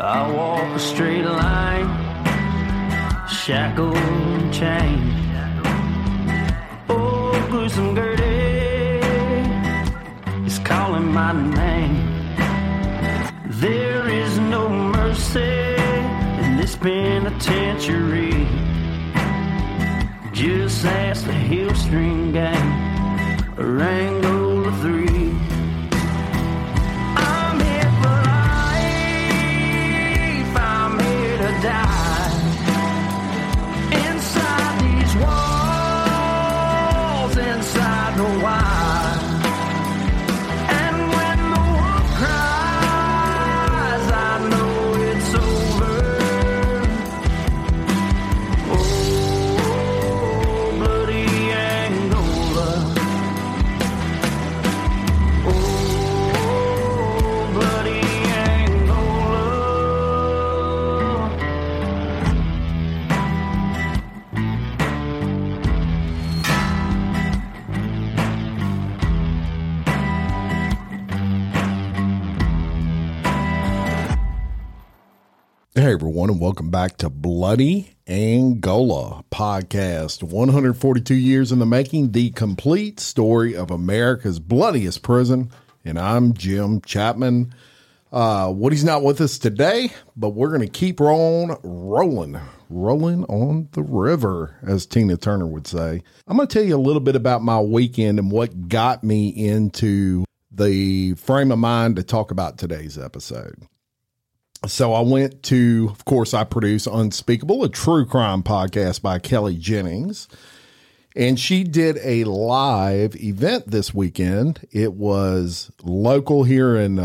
I walk a straight line, shackled and chained. Oh, gruesome Gertie is calling my name. There is no mercy in this penitentiary. Just ask the Hill String Gang, or Angola 3. Die inside these walls, inside the wild. And when the wolf cries, I know it's over. Oh, bloody Angola. Oh, bloody Hey everyone, and welcome back to Bloody Angola podcast. 142 years in the making, the complete story of America's bloodiest prison. And I'm Jim Chapman. Woody's not with us today, but we're going to keep on rolling on the river, as Tina Turner would say. I'm going to tell you a little bit about my weekend and what got me into the frame of mind to talk about today's episode. So I went to, of course, I produce Unspeakable, a true crime podcast by Kelly Jennings, and she did a live event this weekend. It was local here in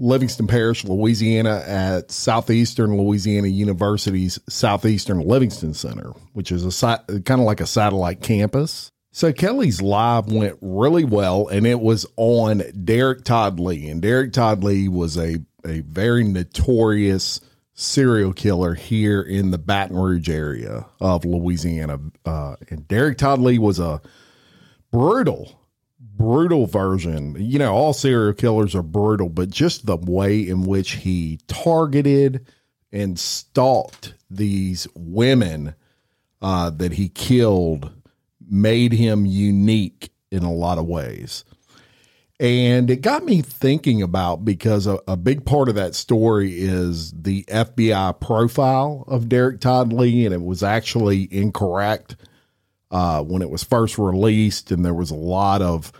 Livingston Parish, Louisiana, at Southeastern Louisiana University's Southeastern Livingston Center, which is kind of like a satellite campus. So Kelly's live went really well, and it was on Derek Todd Lee, and Derek Todd Lee was a very notorious serial killer here in the Baton Rouge area of Louisiana. And Derek Todd Lee was a brutal version. You know, all serial killers are brutal, but just the way in which he targeted and stalked these women that he killed made him unique in a lot of ways. And it got me thinking about, because a big part of that story is the FBI profile of Derek Todd Lee, and it was actually incorrect when it was first released, and there was a lot of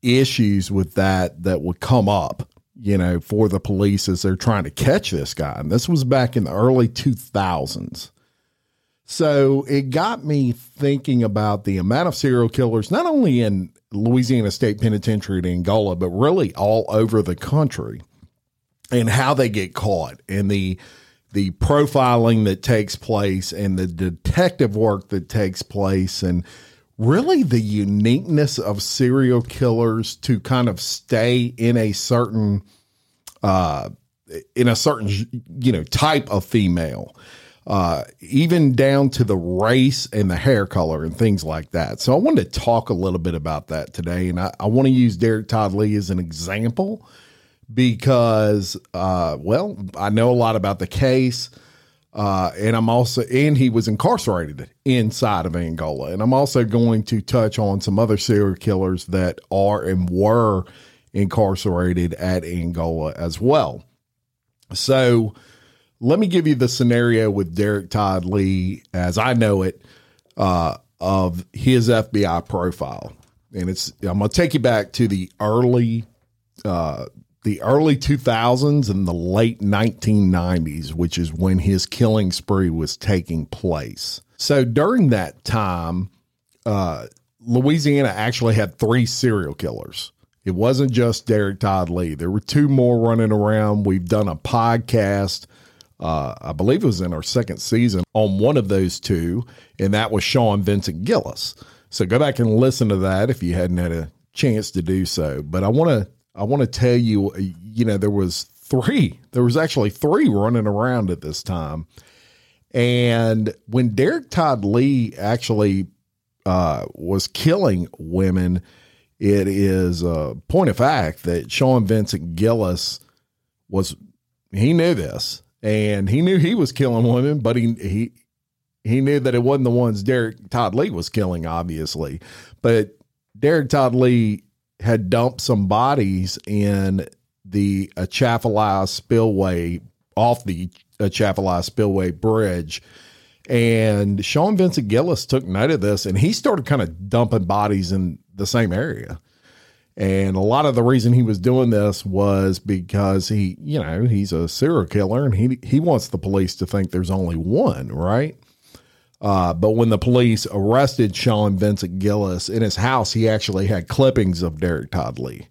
issues with that would come up, you know, for the police as they're trying to catch this guy. And this was back in the early 2000s. So it got me thinking about the amount of serial killers, not only in Louisiana State Penitentiary in Angola, but really all over the country, and how they get caught, and the profiling that takes place, and the detective work that takes place, and really the uniqueness of serial killers to kind of stay in a certain, you know, type of female. Even down to the race and the hair color and things like that. So I wanted to talk a little bit about that today. And I want to use Derek Todd Lee as an example because, well, I know a lot about the case. And he was incarcerated inside of Angola. And I'm also going to touch on some other serial killers that are and were incarcerated at Angola as well. So, let me give you the scenario with Derek Todd Lee, as I know it, of his FBI profile. And I'm going to take you back to the early the early 2000s and the late 1990s, which is when his killing spree was taking place. So during that time, Louisiana actually had three serial killers. It wasn't just Derek Todd Lee. There were two more running around. We've done a podcast, I believe it was in our second season, on one of those two, and that was Shawn Vincent Gillis. So go back and listen to that if you hadn't had a chance to do so. But I want to tell you, you know, there was actually three running around at this time. And when Derek Todd Lee actually was killing women, it is a point of fact that Shawn Vincent Gillis he knew this, and he knew he was killing women, but he knew that it wasn't the ones Derek Todd Lee was killing, obviously. But Derek Todd Lee had dumped some bodies in the Atchafalaya Spillway, off the Atchafalaya Spillway Bridge. And Shawn Vincent Gillis took note of this, and he started kind of dumping bodies in the same area. And a lot of the reason he was doing this was because he's a serial killer, and he wants the police to think there's only one, right? But when the police arrested Shawn Vincent Gillis in his house, he actually had clippings of Derek Todd Lee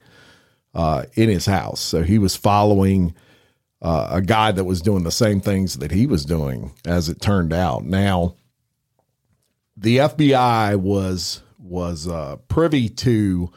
in his house. So he was following a guy that was doing the same things that he was doing, as it turned out. Now, the FBI was privy to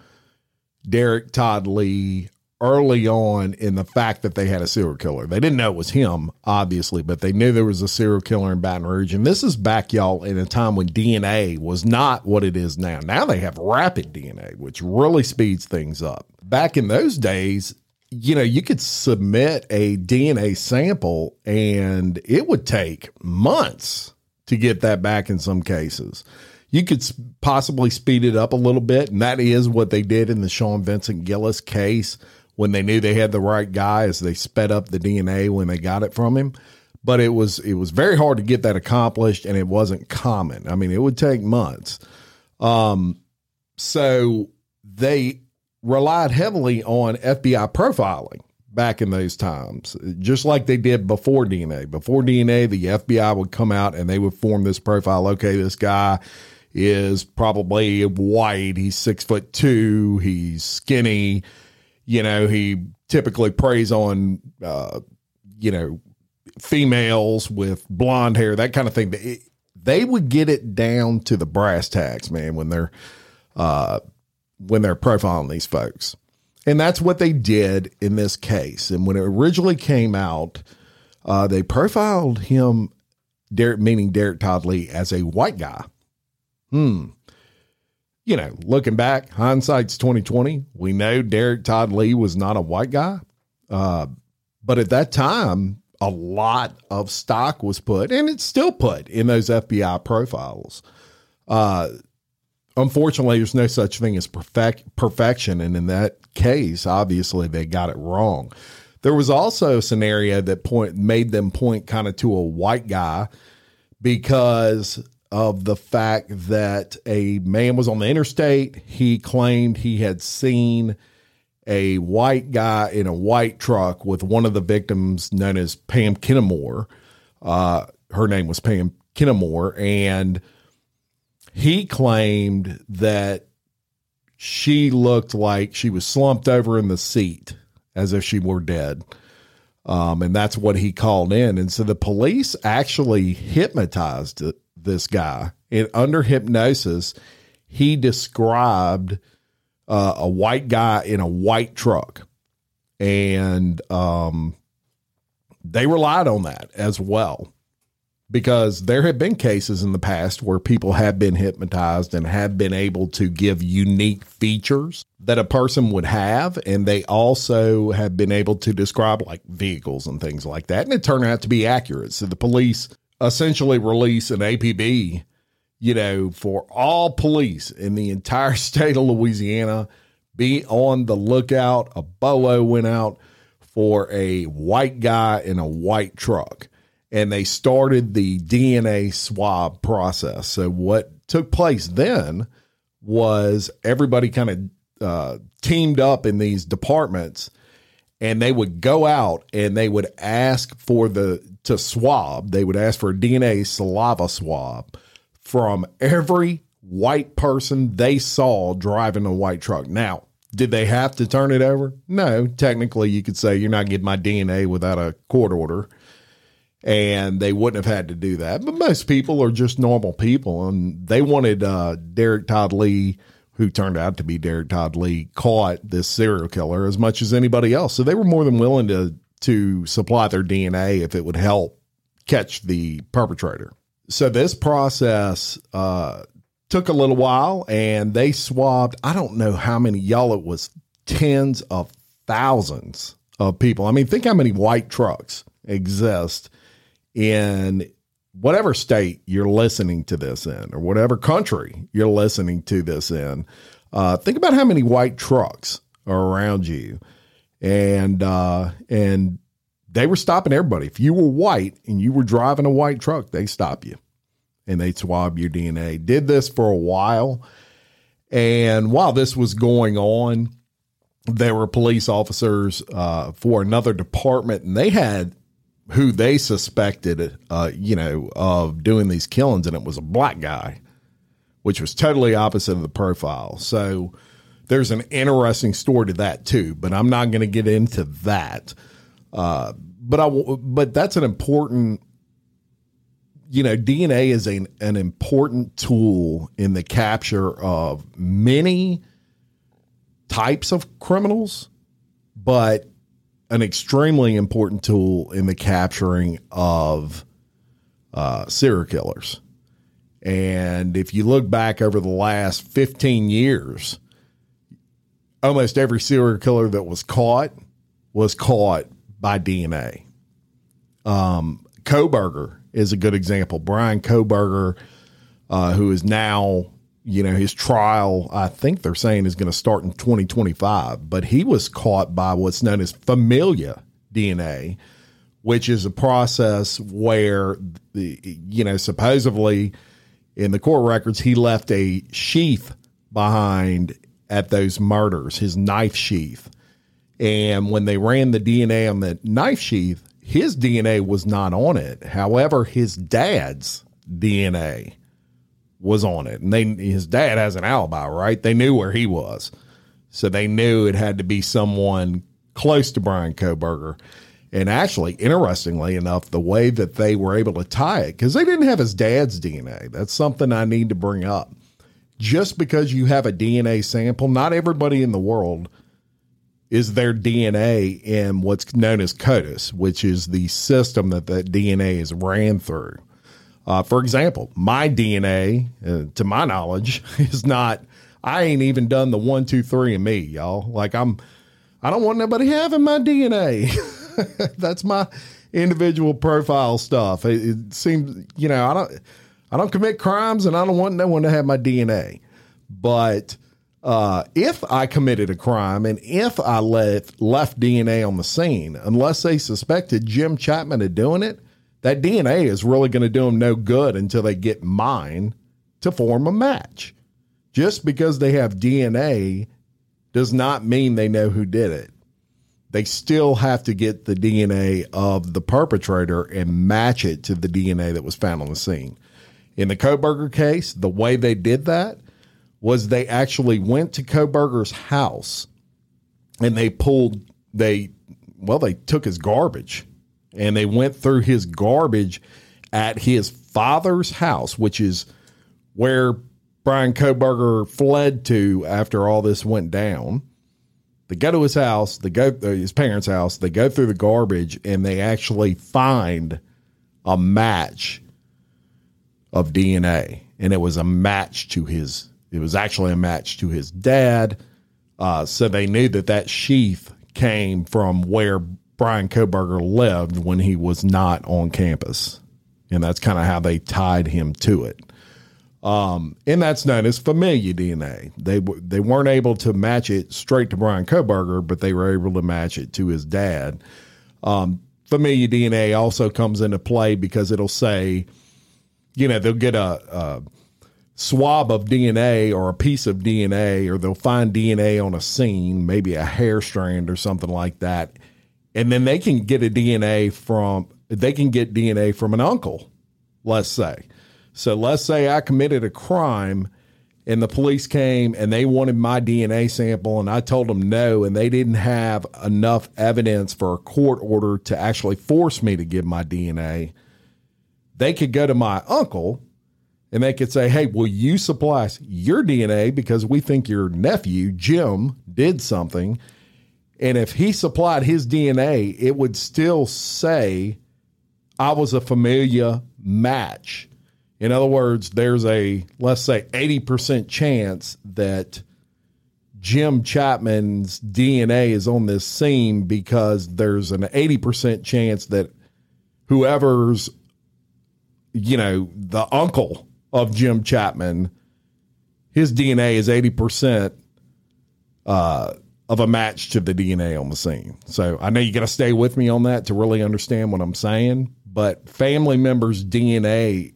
Derek Todd Lee early on in the fact that they had a serial killer. They didn't know it was him, obviously, but they knew there was a serial killer in Baton Rouge. And this is back, y'all, in a time when DNA was not what it is now. Now they have rapid DNA, which really speeds things up. Back in those days, you know, you could submit a DNA sample and it would take months to get that back in some cases. You could possibly speed it up a little bit, and that is what they did in the Shawn Vincent Gillis case. When they knew they had the right guy, as they sped up the DNA when they got it from him. But it was very hard to get that accomplished, and it wasn't common. I mean, it would take months. So they relied heavily on FBI profiling back in those times, just like they did before DNA. Before DNA, the FBI would come out and they would form this profile. Okay, this guy is probably white. He's 6'2". He's skinny. You know, he typically preys on, females with blonde hair, that kind of thing. They would get it down to the brass tacks, man, when they're profiling these folks. And that's what they did in this case. And when it originally came out, they profiled him, Derek Todd Lee, as a white guy. You know, looking back, hindsight's 20/20. We know Derek Todd Lee was not a white guy. But at that time, a lot of stock was put, and it's still put, in those FBI profiles. Unfortunately, there's no such thing as perfection. And in that case, obviously, they got it wrong. There was also a scenario that made them point kind of to a white guy because of the fact that a man was on the interstate. He claimed he had seen a white guy in a white truck with one of the victims, known as Pam Kinnamore. Her name was Pam Kinnamore. And he claimed that she looked like she was slumped over in the seat as if she were dead. And that's what he called in. And so the police actually hypnotized this guy, and under hypnosis, he described a white guy in a white truck, and they relied on that as well, because there had been cases in the past where people had been hypnotized and had been able to give unique features that a person would have, and they also have been able to describe like vehicles and things like that, and it turned out to be accurate. So the police essentially release an APB, you know, for all police in the entire state of Louisiana. Be on the lookout. A BOLO went out for a white guy in a white truck, and they started the DNA swab process. So what took place then was everybody kind of teamed up in these departments, And they would go out and they would ask for to swab. They would ask for a DNA saliva swab from every white person they saw driving a white truck. Now, did they have to turn it over? No. Technically, you could say you're not getting my DNA without a court order. And they wouldn't have had to do that. But most people are just normal people. And they wanted Derek Todd Lee, who turned out to be Derek Todd Lee, caught this serial killer as much as anybody else. So they were more than willing to supply their DNA if it would help catch the perpetrator. So this process took a little while, and they swabbed, I don't know how many, y'all, it was tens of thousands of people. I mean, think how many white trucks exist in whatever state you're listening to this in, or whatever country you're listening to this in. Think about how many white trucks are around you. And they were stopping everybody. If you were white and you were driving a white truck, they stop you and they swab your DNA. Did this for a while. And while this was going on, there were police officers for another department, and they had who they suspected, of doing these killings, and it was a black guy, which was totally opposite of the profile. So there's an interesting story to that too, but I'm not going to get into that. But that's an important, DNA is an important tool in the capture of many types of criminals, but an extremely important tool in the capturing of serial killers. And if you look back over the last 15 years, almost every serial killer that was caught by DNA. Koberger is a good example. Brian Koberger, who is now, his trial, I think they're saying, is going to start in 2025, but he was caught by what's known as familial DNA, which is a process where supposedly in the court records, he left a sheath behind at those murders, his knife sheath. And when they ran the DNA on the knife sheath, his DNA was not on it. However, his dad's DNA was on it. And his dad has an alibi, right? They knew where he was. So they knew it had to be someone close to Brian Koberger. And actually, interestingly enough, the way that they were able to tie it, because they didn't have his dad's DNA. That's something I need to bring up. Just because you have a DNA sample, not everybody in the world is their DNA in what's known as CODIS, which is the system that DNA is ran through. For example, my DNA, to my knowledge, is not, I ain't even done the 1, 2, 3 and me, y'all. Like I don't want nobody having my DNA. That's my individual profile stuff. It seems, I don't commit crimes, and I don't want no one to have my DNA. But if I committed a crime, and if I left DNA on the scene, unless they suspected Jim Chapman of doing it, that DNA is really going to do them no good until they get mine to form a match. Just because they have DNA does not mean they know who did it. They still have to get the DNA of the perpetrator and match it to the DNA that was found on the scene. In the Koberger case, the way they did that was they actually went to Koberger's house and they took his garbage. And they went through his garbage at his father's house, which is where Brian Koberger fled to after all this went down. They go to his house, they go to his parents' house, they go through the garbage, and they actually find a match of DNA. And it was actually a match to his dad. So they knew that sheath came from where Brian Koberger lived when he was not on campus. And that's kind of how they tied him to it. And that's known as familial DNA. They weren't able to match it straight to Brian Koberger, but they were able to match it to his dad. Familial DNA also comes into play because it'll say, they'll get a swab of DNA or a piece of DNA, or they'll find DNA on a scene, maybe a hair strand or something like that. And then they can get DNA from an uncle, let's say. So let's say I committed a crime and the police came and they wanted my DNA sample and I told them no, and they didn't have enough evidence for a court order to actually force me to give my DNA. They could go to my uncle and they could say, hey, will you supply us your DNA because we think your nephew, Jim, did something. And if he supplied his DNA, it would still say I was a familiar match. In other words, there's a, let's say, 80% chance that Jim Chapman's DNA is on this scene because there's an 80% chance that whoever's, you know, the uncle of Jim Chapman, his DNA is 80% of a match to the DNA on the scene. So I know you got to stay with me on that to really understand what I'm saying, but family members' DNA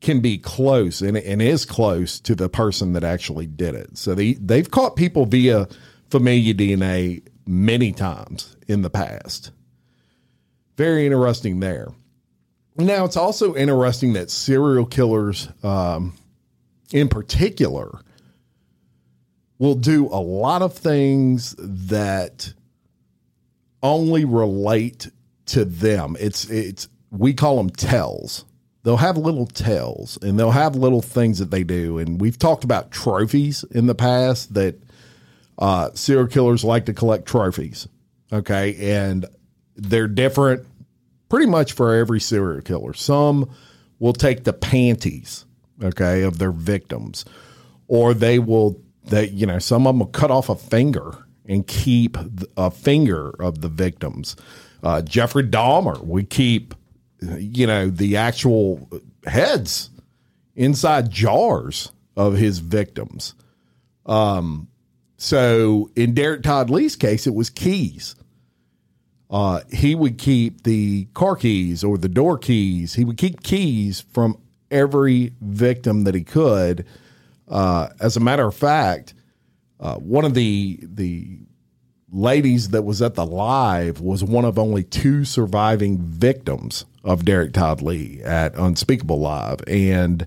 can be close and is close to the person that actually did it. So they've caught people via familial DNA many times in the past. Very interesting there. Now, it's also interesting that serial killers, in particular, will do a lot of things that only relate to them. It's we call them tells. They'll have little tells and they'll have little things that they do. And we've talked about trophies in the past that serial killers like to collect trophies. Okay. And they're different pretty much for every serial killer. Some will take the panties, okay, of their victims, or they will, some of them will cut off a finger and keep a finger of the victims. Jeffrey Dahmer would keep, the actual heads inside jars of his victims. So in Derek Todd Lee's case, it was keys. He would keep the car keys or the door keys. He would keep keys from every victim that he could. As a matter of fact, one of the ladies that was at the live was one of only two surviving victims of Derek Todd Lee at Unspeakable Live. And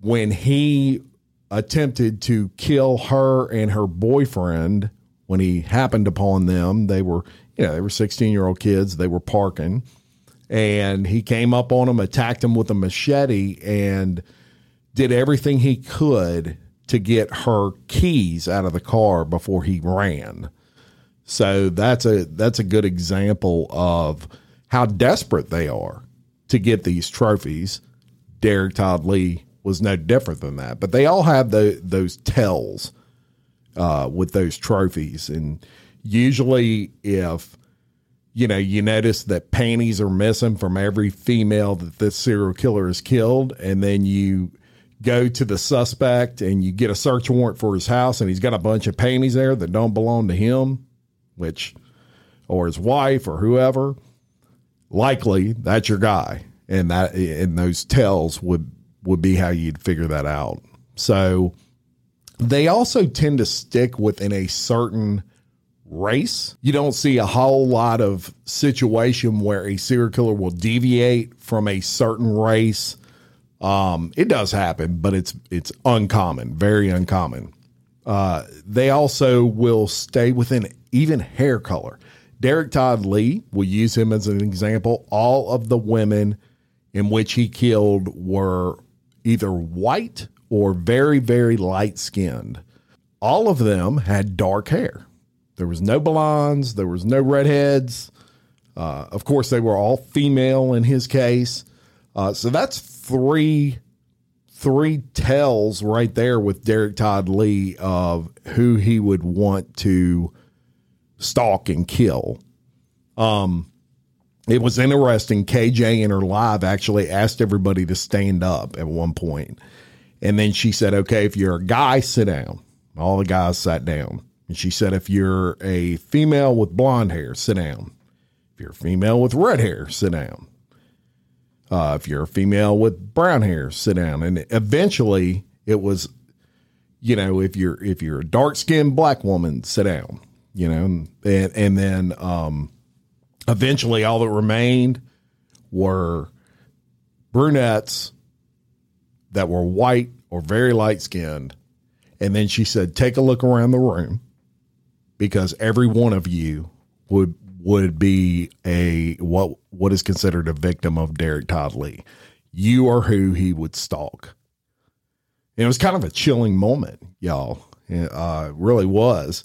when he attempted to kill her and her boyfriend, when he happened upon them, they were 16-year-old kids. They were parking, and he came up on them, attacked them with a machete, and did everything he could to get her keys out of the car before he ran. So that's a good example of how desperate they are to get these trophies. Derek Todd Lee was no different than that, but they all have those tells with those trophies. And usually if, you notice that panties are missing from every female that this serial killer has killed, and then you go to the suspect and you get a search warrant for his house and he's got a bunch of panties there that don't belong to him, or his wife or whoever, likely that's your guy. And those tells would be how you'd figure that out. So they also tend to stick within a certain race. You don't see a whole lot of situation where a serial killer will deviate from a certain race. It does happen, but it's uncommon, very uncommon. They also will stay within even hair color. Derek Todd Lee, we'll use him as an example. All of the women in which he killed were either white or very, very light skinned. All of them had dark hair. There was no blondes. There was no redheads. Of course, they were all female in his case. So that's three tells right there with Derek Todd Lee of who he would want to stalk and kill. It was interesting. KJ in her live actually asked everybody to stand up at one point. And then she said, okay, if you're a guy, sit down. All the guys sat down. And she said, if you're a female with blonde hair, sit down. If you're a female with red hair, sit down. If you're a female with brown hair, sit down. And eventually it was, if you're a dark skinned black woman, sit down. you know, and then eventually all that remained were brunettes that were white or very light skinned. And then she said, take a look around the room because every one of you would be a, what is considered a victim of Derek Todd Lee. You are who he would stalk. And it was kind of a chilling moment, y'all. It really was,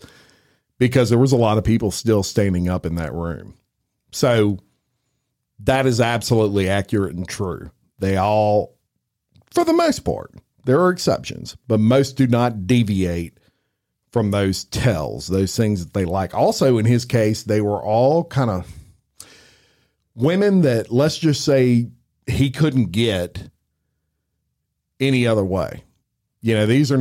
because there was a lot of people still standing up in that room. So that is absolutely accurate and true. They all, for the most part, there are exceptions, but most do not deviate from those tells, those things that they like. Also, in his case, they were all kind of women that, let's just say, he couldn't get any other way. You know, these were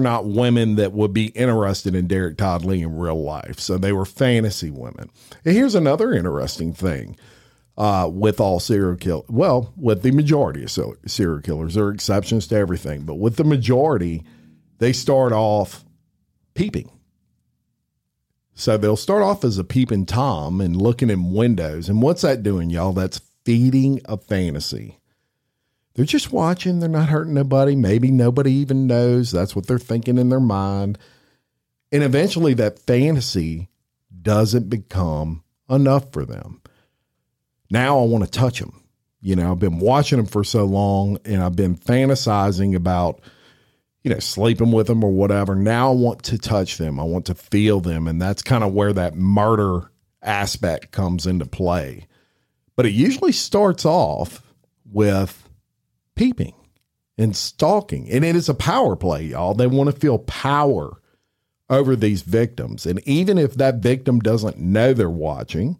not women that would be interested in Derek Todd Lee in real life. So they were fantasy women. And here's another interesting thing with all serial killers. Well, with the majority of serial killers, there are exceptions to everything, but with the majority, they start off peeping. So they'll start off as a peeping Tom and looking in windows. And what's that doing, y'all? That's feeding a fantasy. They're just watching. They're not hurting nobody. Maybe nobody even knows. That's what they're thinking in their mind. And eventually that fantasy doesn't become enough for them. Now I want to touch them. You know, I've been watching them for so long and I've been fantasizing about, you know, sleeping with them or whatever. Now I want to touch them. I want to feel them. And that's kind of where that murder aspect comes into play. But it usually starts off with peeping and stalking. And it is a power play, y'all. They want to feel power over these victims. And even if that victim doesn't know they're watching,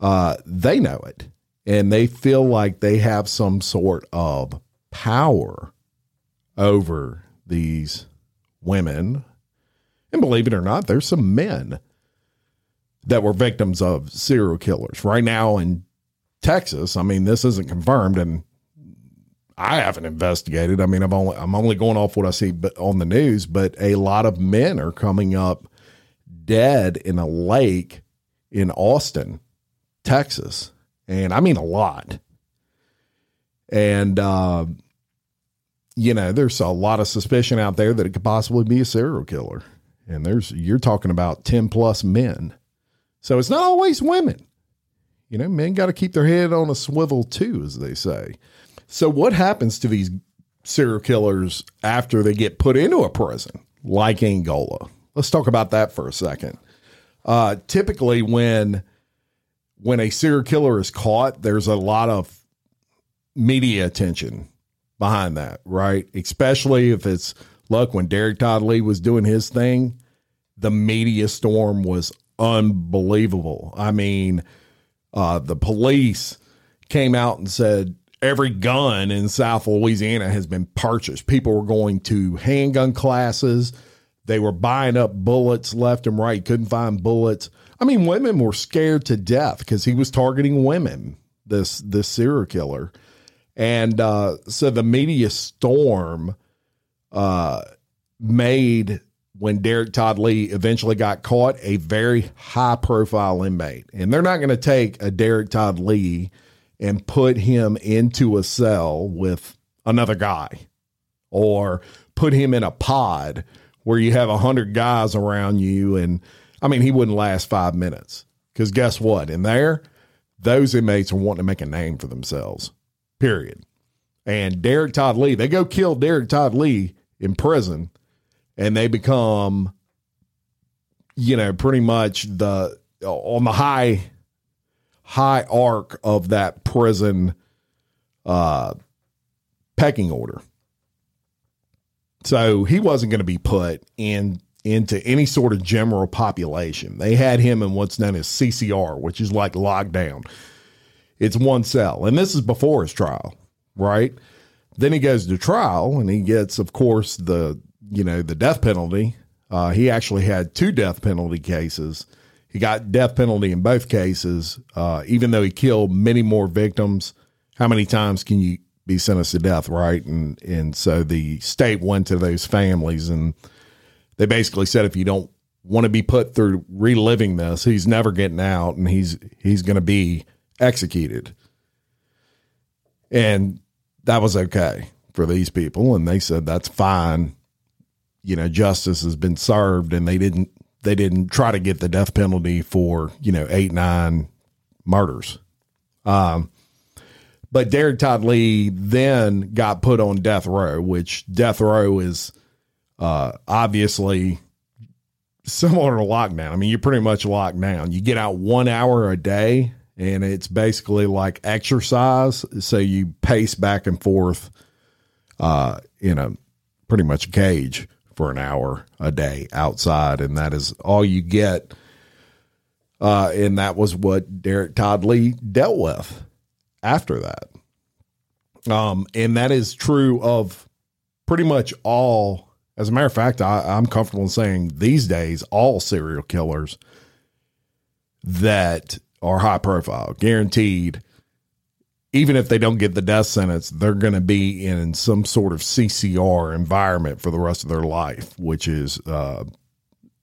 they know it. And they feel like they have some sort of power over these women. And believe it or not, there's some men that were victims of serial killers. Right now in Texas, I mean, this isn't confirmed, and I haven't investigated. I mean, I'm only going off what I see on the news, but a lot of men are coming up dead in a lake in Austin, Texas. And I mean a lot. And, you know, there's a lot of suspicion out there that it could possibly be a serial killer. And you're talking about 10 plus men. So it's not always women. You know, men got to keep their head on a swivel too, as they say. So what happens to these serial killers after they get put into a prison like Angola? Let's talk about that for a second. Typically when a serial killer is caught, there's a lot of media attention behind that, right? Especially if it's, look, when Derek Todd Lee was doing his thing, the media storm was unbelievable. I mean, the police came out and said, every gun in South Louisiana has been purchased. People were going to handgun classes. They were buying up bullets left and right. Couldn't find bullets. I mean, women were scared to death because he was targeting women, this serial killer. And so the media storm made, when Derek Todd Lee eventually got caught, a very high-profile inmate. And they're not going to take a Derek Todd Lee and put him into a cell with another guy, or put him in a pod where you have 100 guys around you. And I mean, he wouldn't last 5 minutes, because guess what? In there, those inmates are wanting to make a name for themselves, period. And Derek Todd Lee, they go kill Derek Todd Lee in prison, and they become, you know, pretty much on the high arc of that prison pecking order. So he wasn't going to be put into any sort of general population. They had him in what's known as CCR, which is like lockdown. It's one cell. And this is before his trial, right? Then he goes to trial and he gets, of course, the death penalty. He actually had 2 death penalty cases. He got death penalty in both cases, even though he killed many more victims. How many times can you be sentenced to death, right? And so the state went to those families and they basically said, if you don't want to be put through reliving this. He's never getting out, and he's going to be executed. And that was okay for these people. And they said, that's fine. You know, justice has been served, and they didn't try to get the death penalty for, you know, 8, 9 murders. But Derek Todd Lee then got put on death row, which death row is obviously similar to lockdown. I mean, you're pretty much locked down. You get out 1 hour a day, and it's basically like exercise. So you pace back and forth in a pretty much a cage for an hour a day outside, and that is all you get. And that was what Derek Todd Lee dealt with after that. And that is true of pretty much all. As a matter of fact, I'm comfortable in saying these days, all serial killers that are high profile, guaranteed, even if they don't get the death sentence, they're going to be in some sort of CCR environment for the rest of their life, which is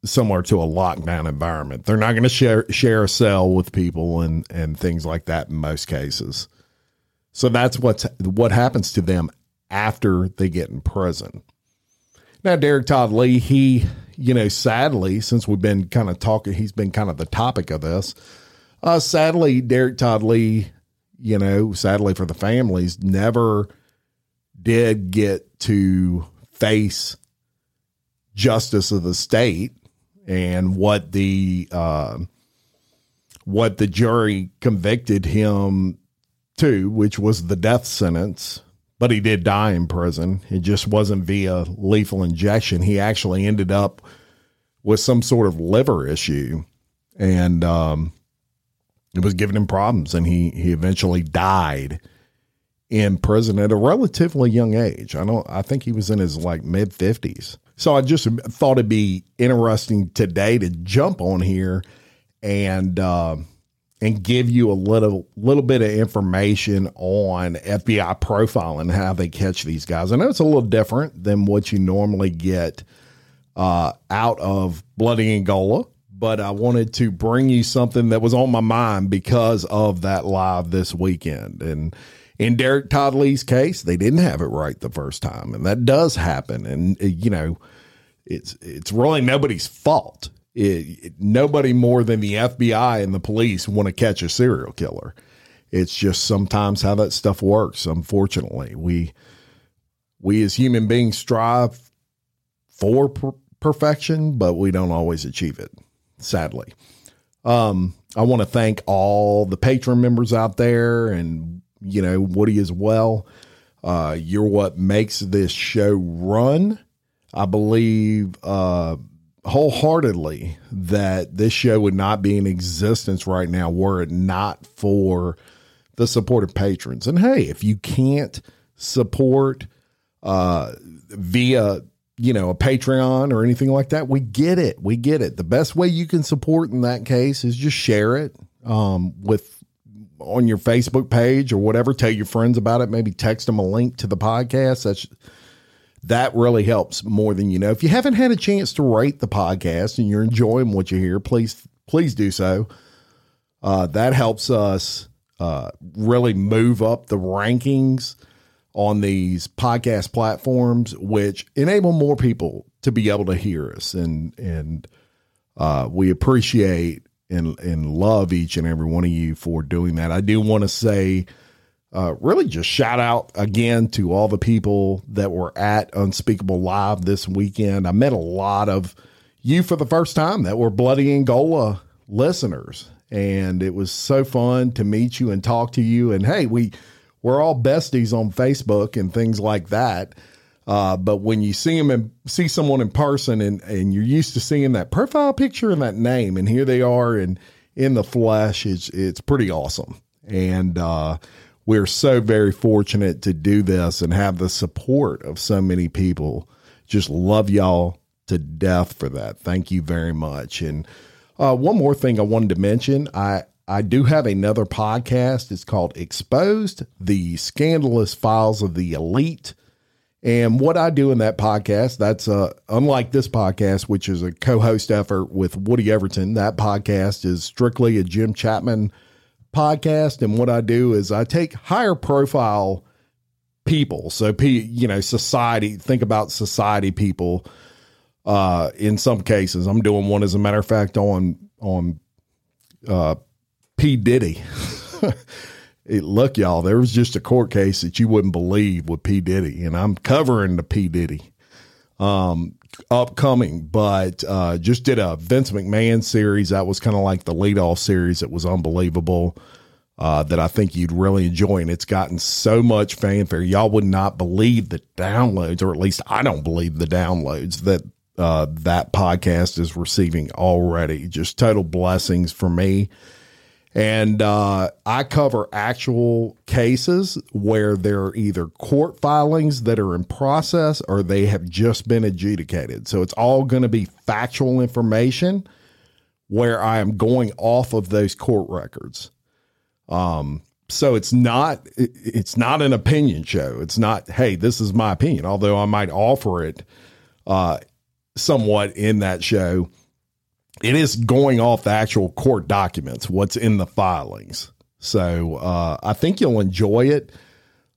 similar to a lockdown environment. They're not going to share a cell with people and things like that in most cases. So that's what happens to them after they get in prison. Now, Derek Todd Lee, he, you know, sadly, since we've been kind of talking, he's been kind of the topic of this. Sadly, Derek Todd Lee, you know, sadly for the families, never did get to face justice of the state and what the jury convicted him to, which was the death sentence. But he did die in prison. It just wasn't via lethal injection. He actually ended up with some sort of liver issue, and it was giving him problems, and he eventually died in prison at a relatively young age. I think he was in his like mid-50s. So I just thought it'd be interesting today to jump on here and give you a little bit of information on FBI profiling and how they catch these guys. I know it's a little different than what you normally get out of Bloody Angola, but I wanted to bring you something that was on my mind because of that live this weekend. And in Derek Todd Lee's case, they didn't have it right the first time, and that does happen. And, you know, it's really nobody's fault. Nobody more than the FBI and the police want to catch a serial killer. It's just sometimes how that stuff works. Unfortunately, we as human beings strive for perfection, but we don't always achieve it, sadly. I want to thank all the Patreon members out there, and, you know, Woody as well. You're what makes this show run. I believe, wholeheartedly, that this show would not be in existence right now were it not for the support of patrons. And hey, if you can't support via, you know, a Patreon or anything like that, we get it. The best way you can support in that case is just share it on your Facebook page or whatever. Tell your friends about it. Maybe text them a link to the podcast. That really helps more than you know. If you haven't had a chance to rate the podcast and you're enjoying what you hear, please do so. That helps us really move up the rankings on these podcast platforms, which enable more people to be able to hear us. And we appreciate and love each and every one of you for doing that. I do want to say, really just shout out again to all the people that were at Unspeakable Live this weekend. I met a lot of you for the first time that were Bloody Angola listeners, and it was so fun to meet you and talk to you. And hey, we're all besties on Facebook and things like that. But when you see them and see someone in person and you're used to seeing that profile picture and that name, and here they are and in the flesh, it's pretty awesome. And, we're so very fortunate to do this and have the support of so many people. Just love y'all to death for that. Thank you very much. And one more thing I wanted to mention. I do have another podcast. It's called Exposed, the Scandalous Files of the Elite. And what I do in that podcast, that's unlike this podcast, which is a co-host effort with Woody Everton. That podcast is strictly a Jim Chapman podcast. And what I do is I take higher profile people. So, society, think about society people. In some cases, I'm doing one, as a matter of fact, on P. Diddy. Look, y'all, there was just a court case that you wouldn't believe with P. Diddy, and I'm covering the P. Diddy upcoming, but just did a Vince McMahon series. That was kind of like the leadoff series. It was unbelievable that I think you'd really enjoy, and it's gotten so much fanfare. Y'all would not believe the downloads, or at least I don't believe the downloads that podcast is receiving already. Just total blessings for me. And I cover actual cases where there are either court filings that are in process or they have just been adjudicated. So it's all going to be factual information where I am going off of those court records. So it's not an opinion show. It's not, hey, this is my opinion, although I might offer it somewhat in that show. It is going off the actual court documents, what's in the filings. So I think you'll enjoy it.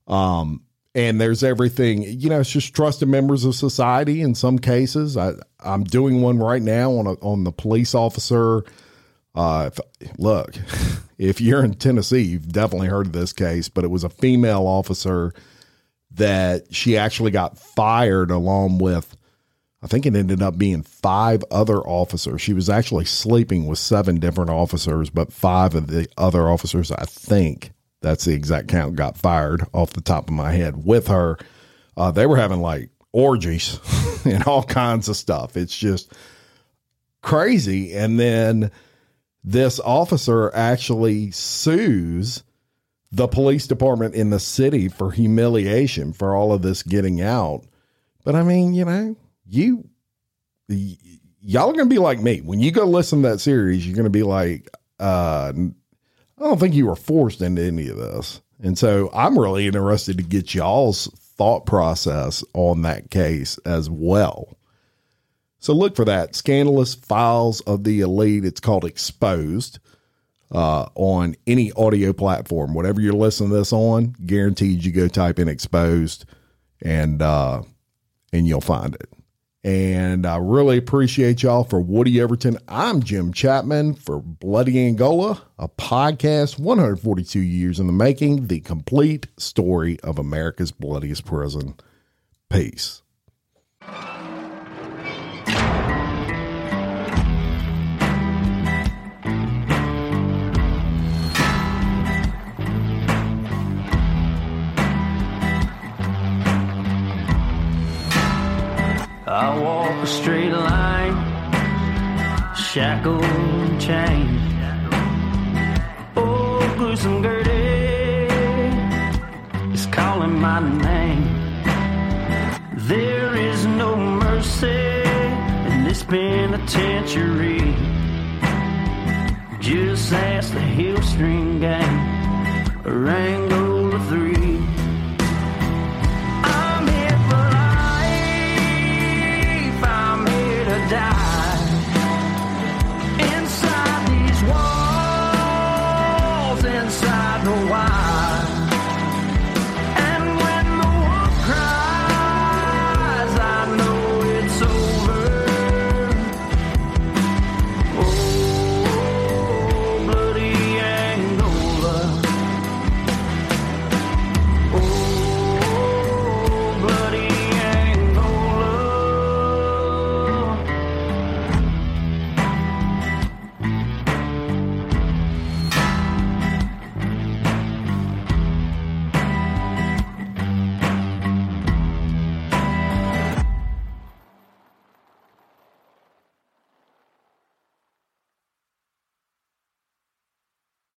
And there's everything, it's just trusted members of society in some cases. I'm doing one right now on the police officer. If you're in Tennessee, you've definitely heard of this case, but it was a female officer that she actually got fired along with, I think it ended up being 5 other officers. She was actually sleeping with 7 different officers, but 5 of the other officers, I think that's the exact count, got fired off the top of my head with her. They were having like orgies and all kinds of stuff. It's just crazy. And then this officer actually sues the police department in the city for humiliation for all of this getting out. But I mean, y'all are going to be like me. When you go listen to that series, you're going to be like, I don't think you were forced into any of this. And so I'm really interested to get y'all's thought process on that case as well. So look for that, Scandalous Files of the Elite. It's called Exposed on any audio platform. Whatever you're listening to this on, guaranteed you go type in Exposed and you'll find it. And I really appreciate y'all. For Woody Everton, I'm Jim Chapman. For Bloody Angola, a podcast 142 years in the making, the complete story of America's bloodiest prison. Peace. I walk a straight line, shackled and chained. Oh, gruesome Gertie is calling my name. There is no mercy in this penitentiary. Just ask the Hillstream Gang, Wrangler 3.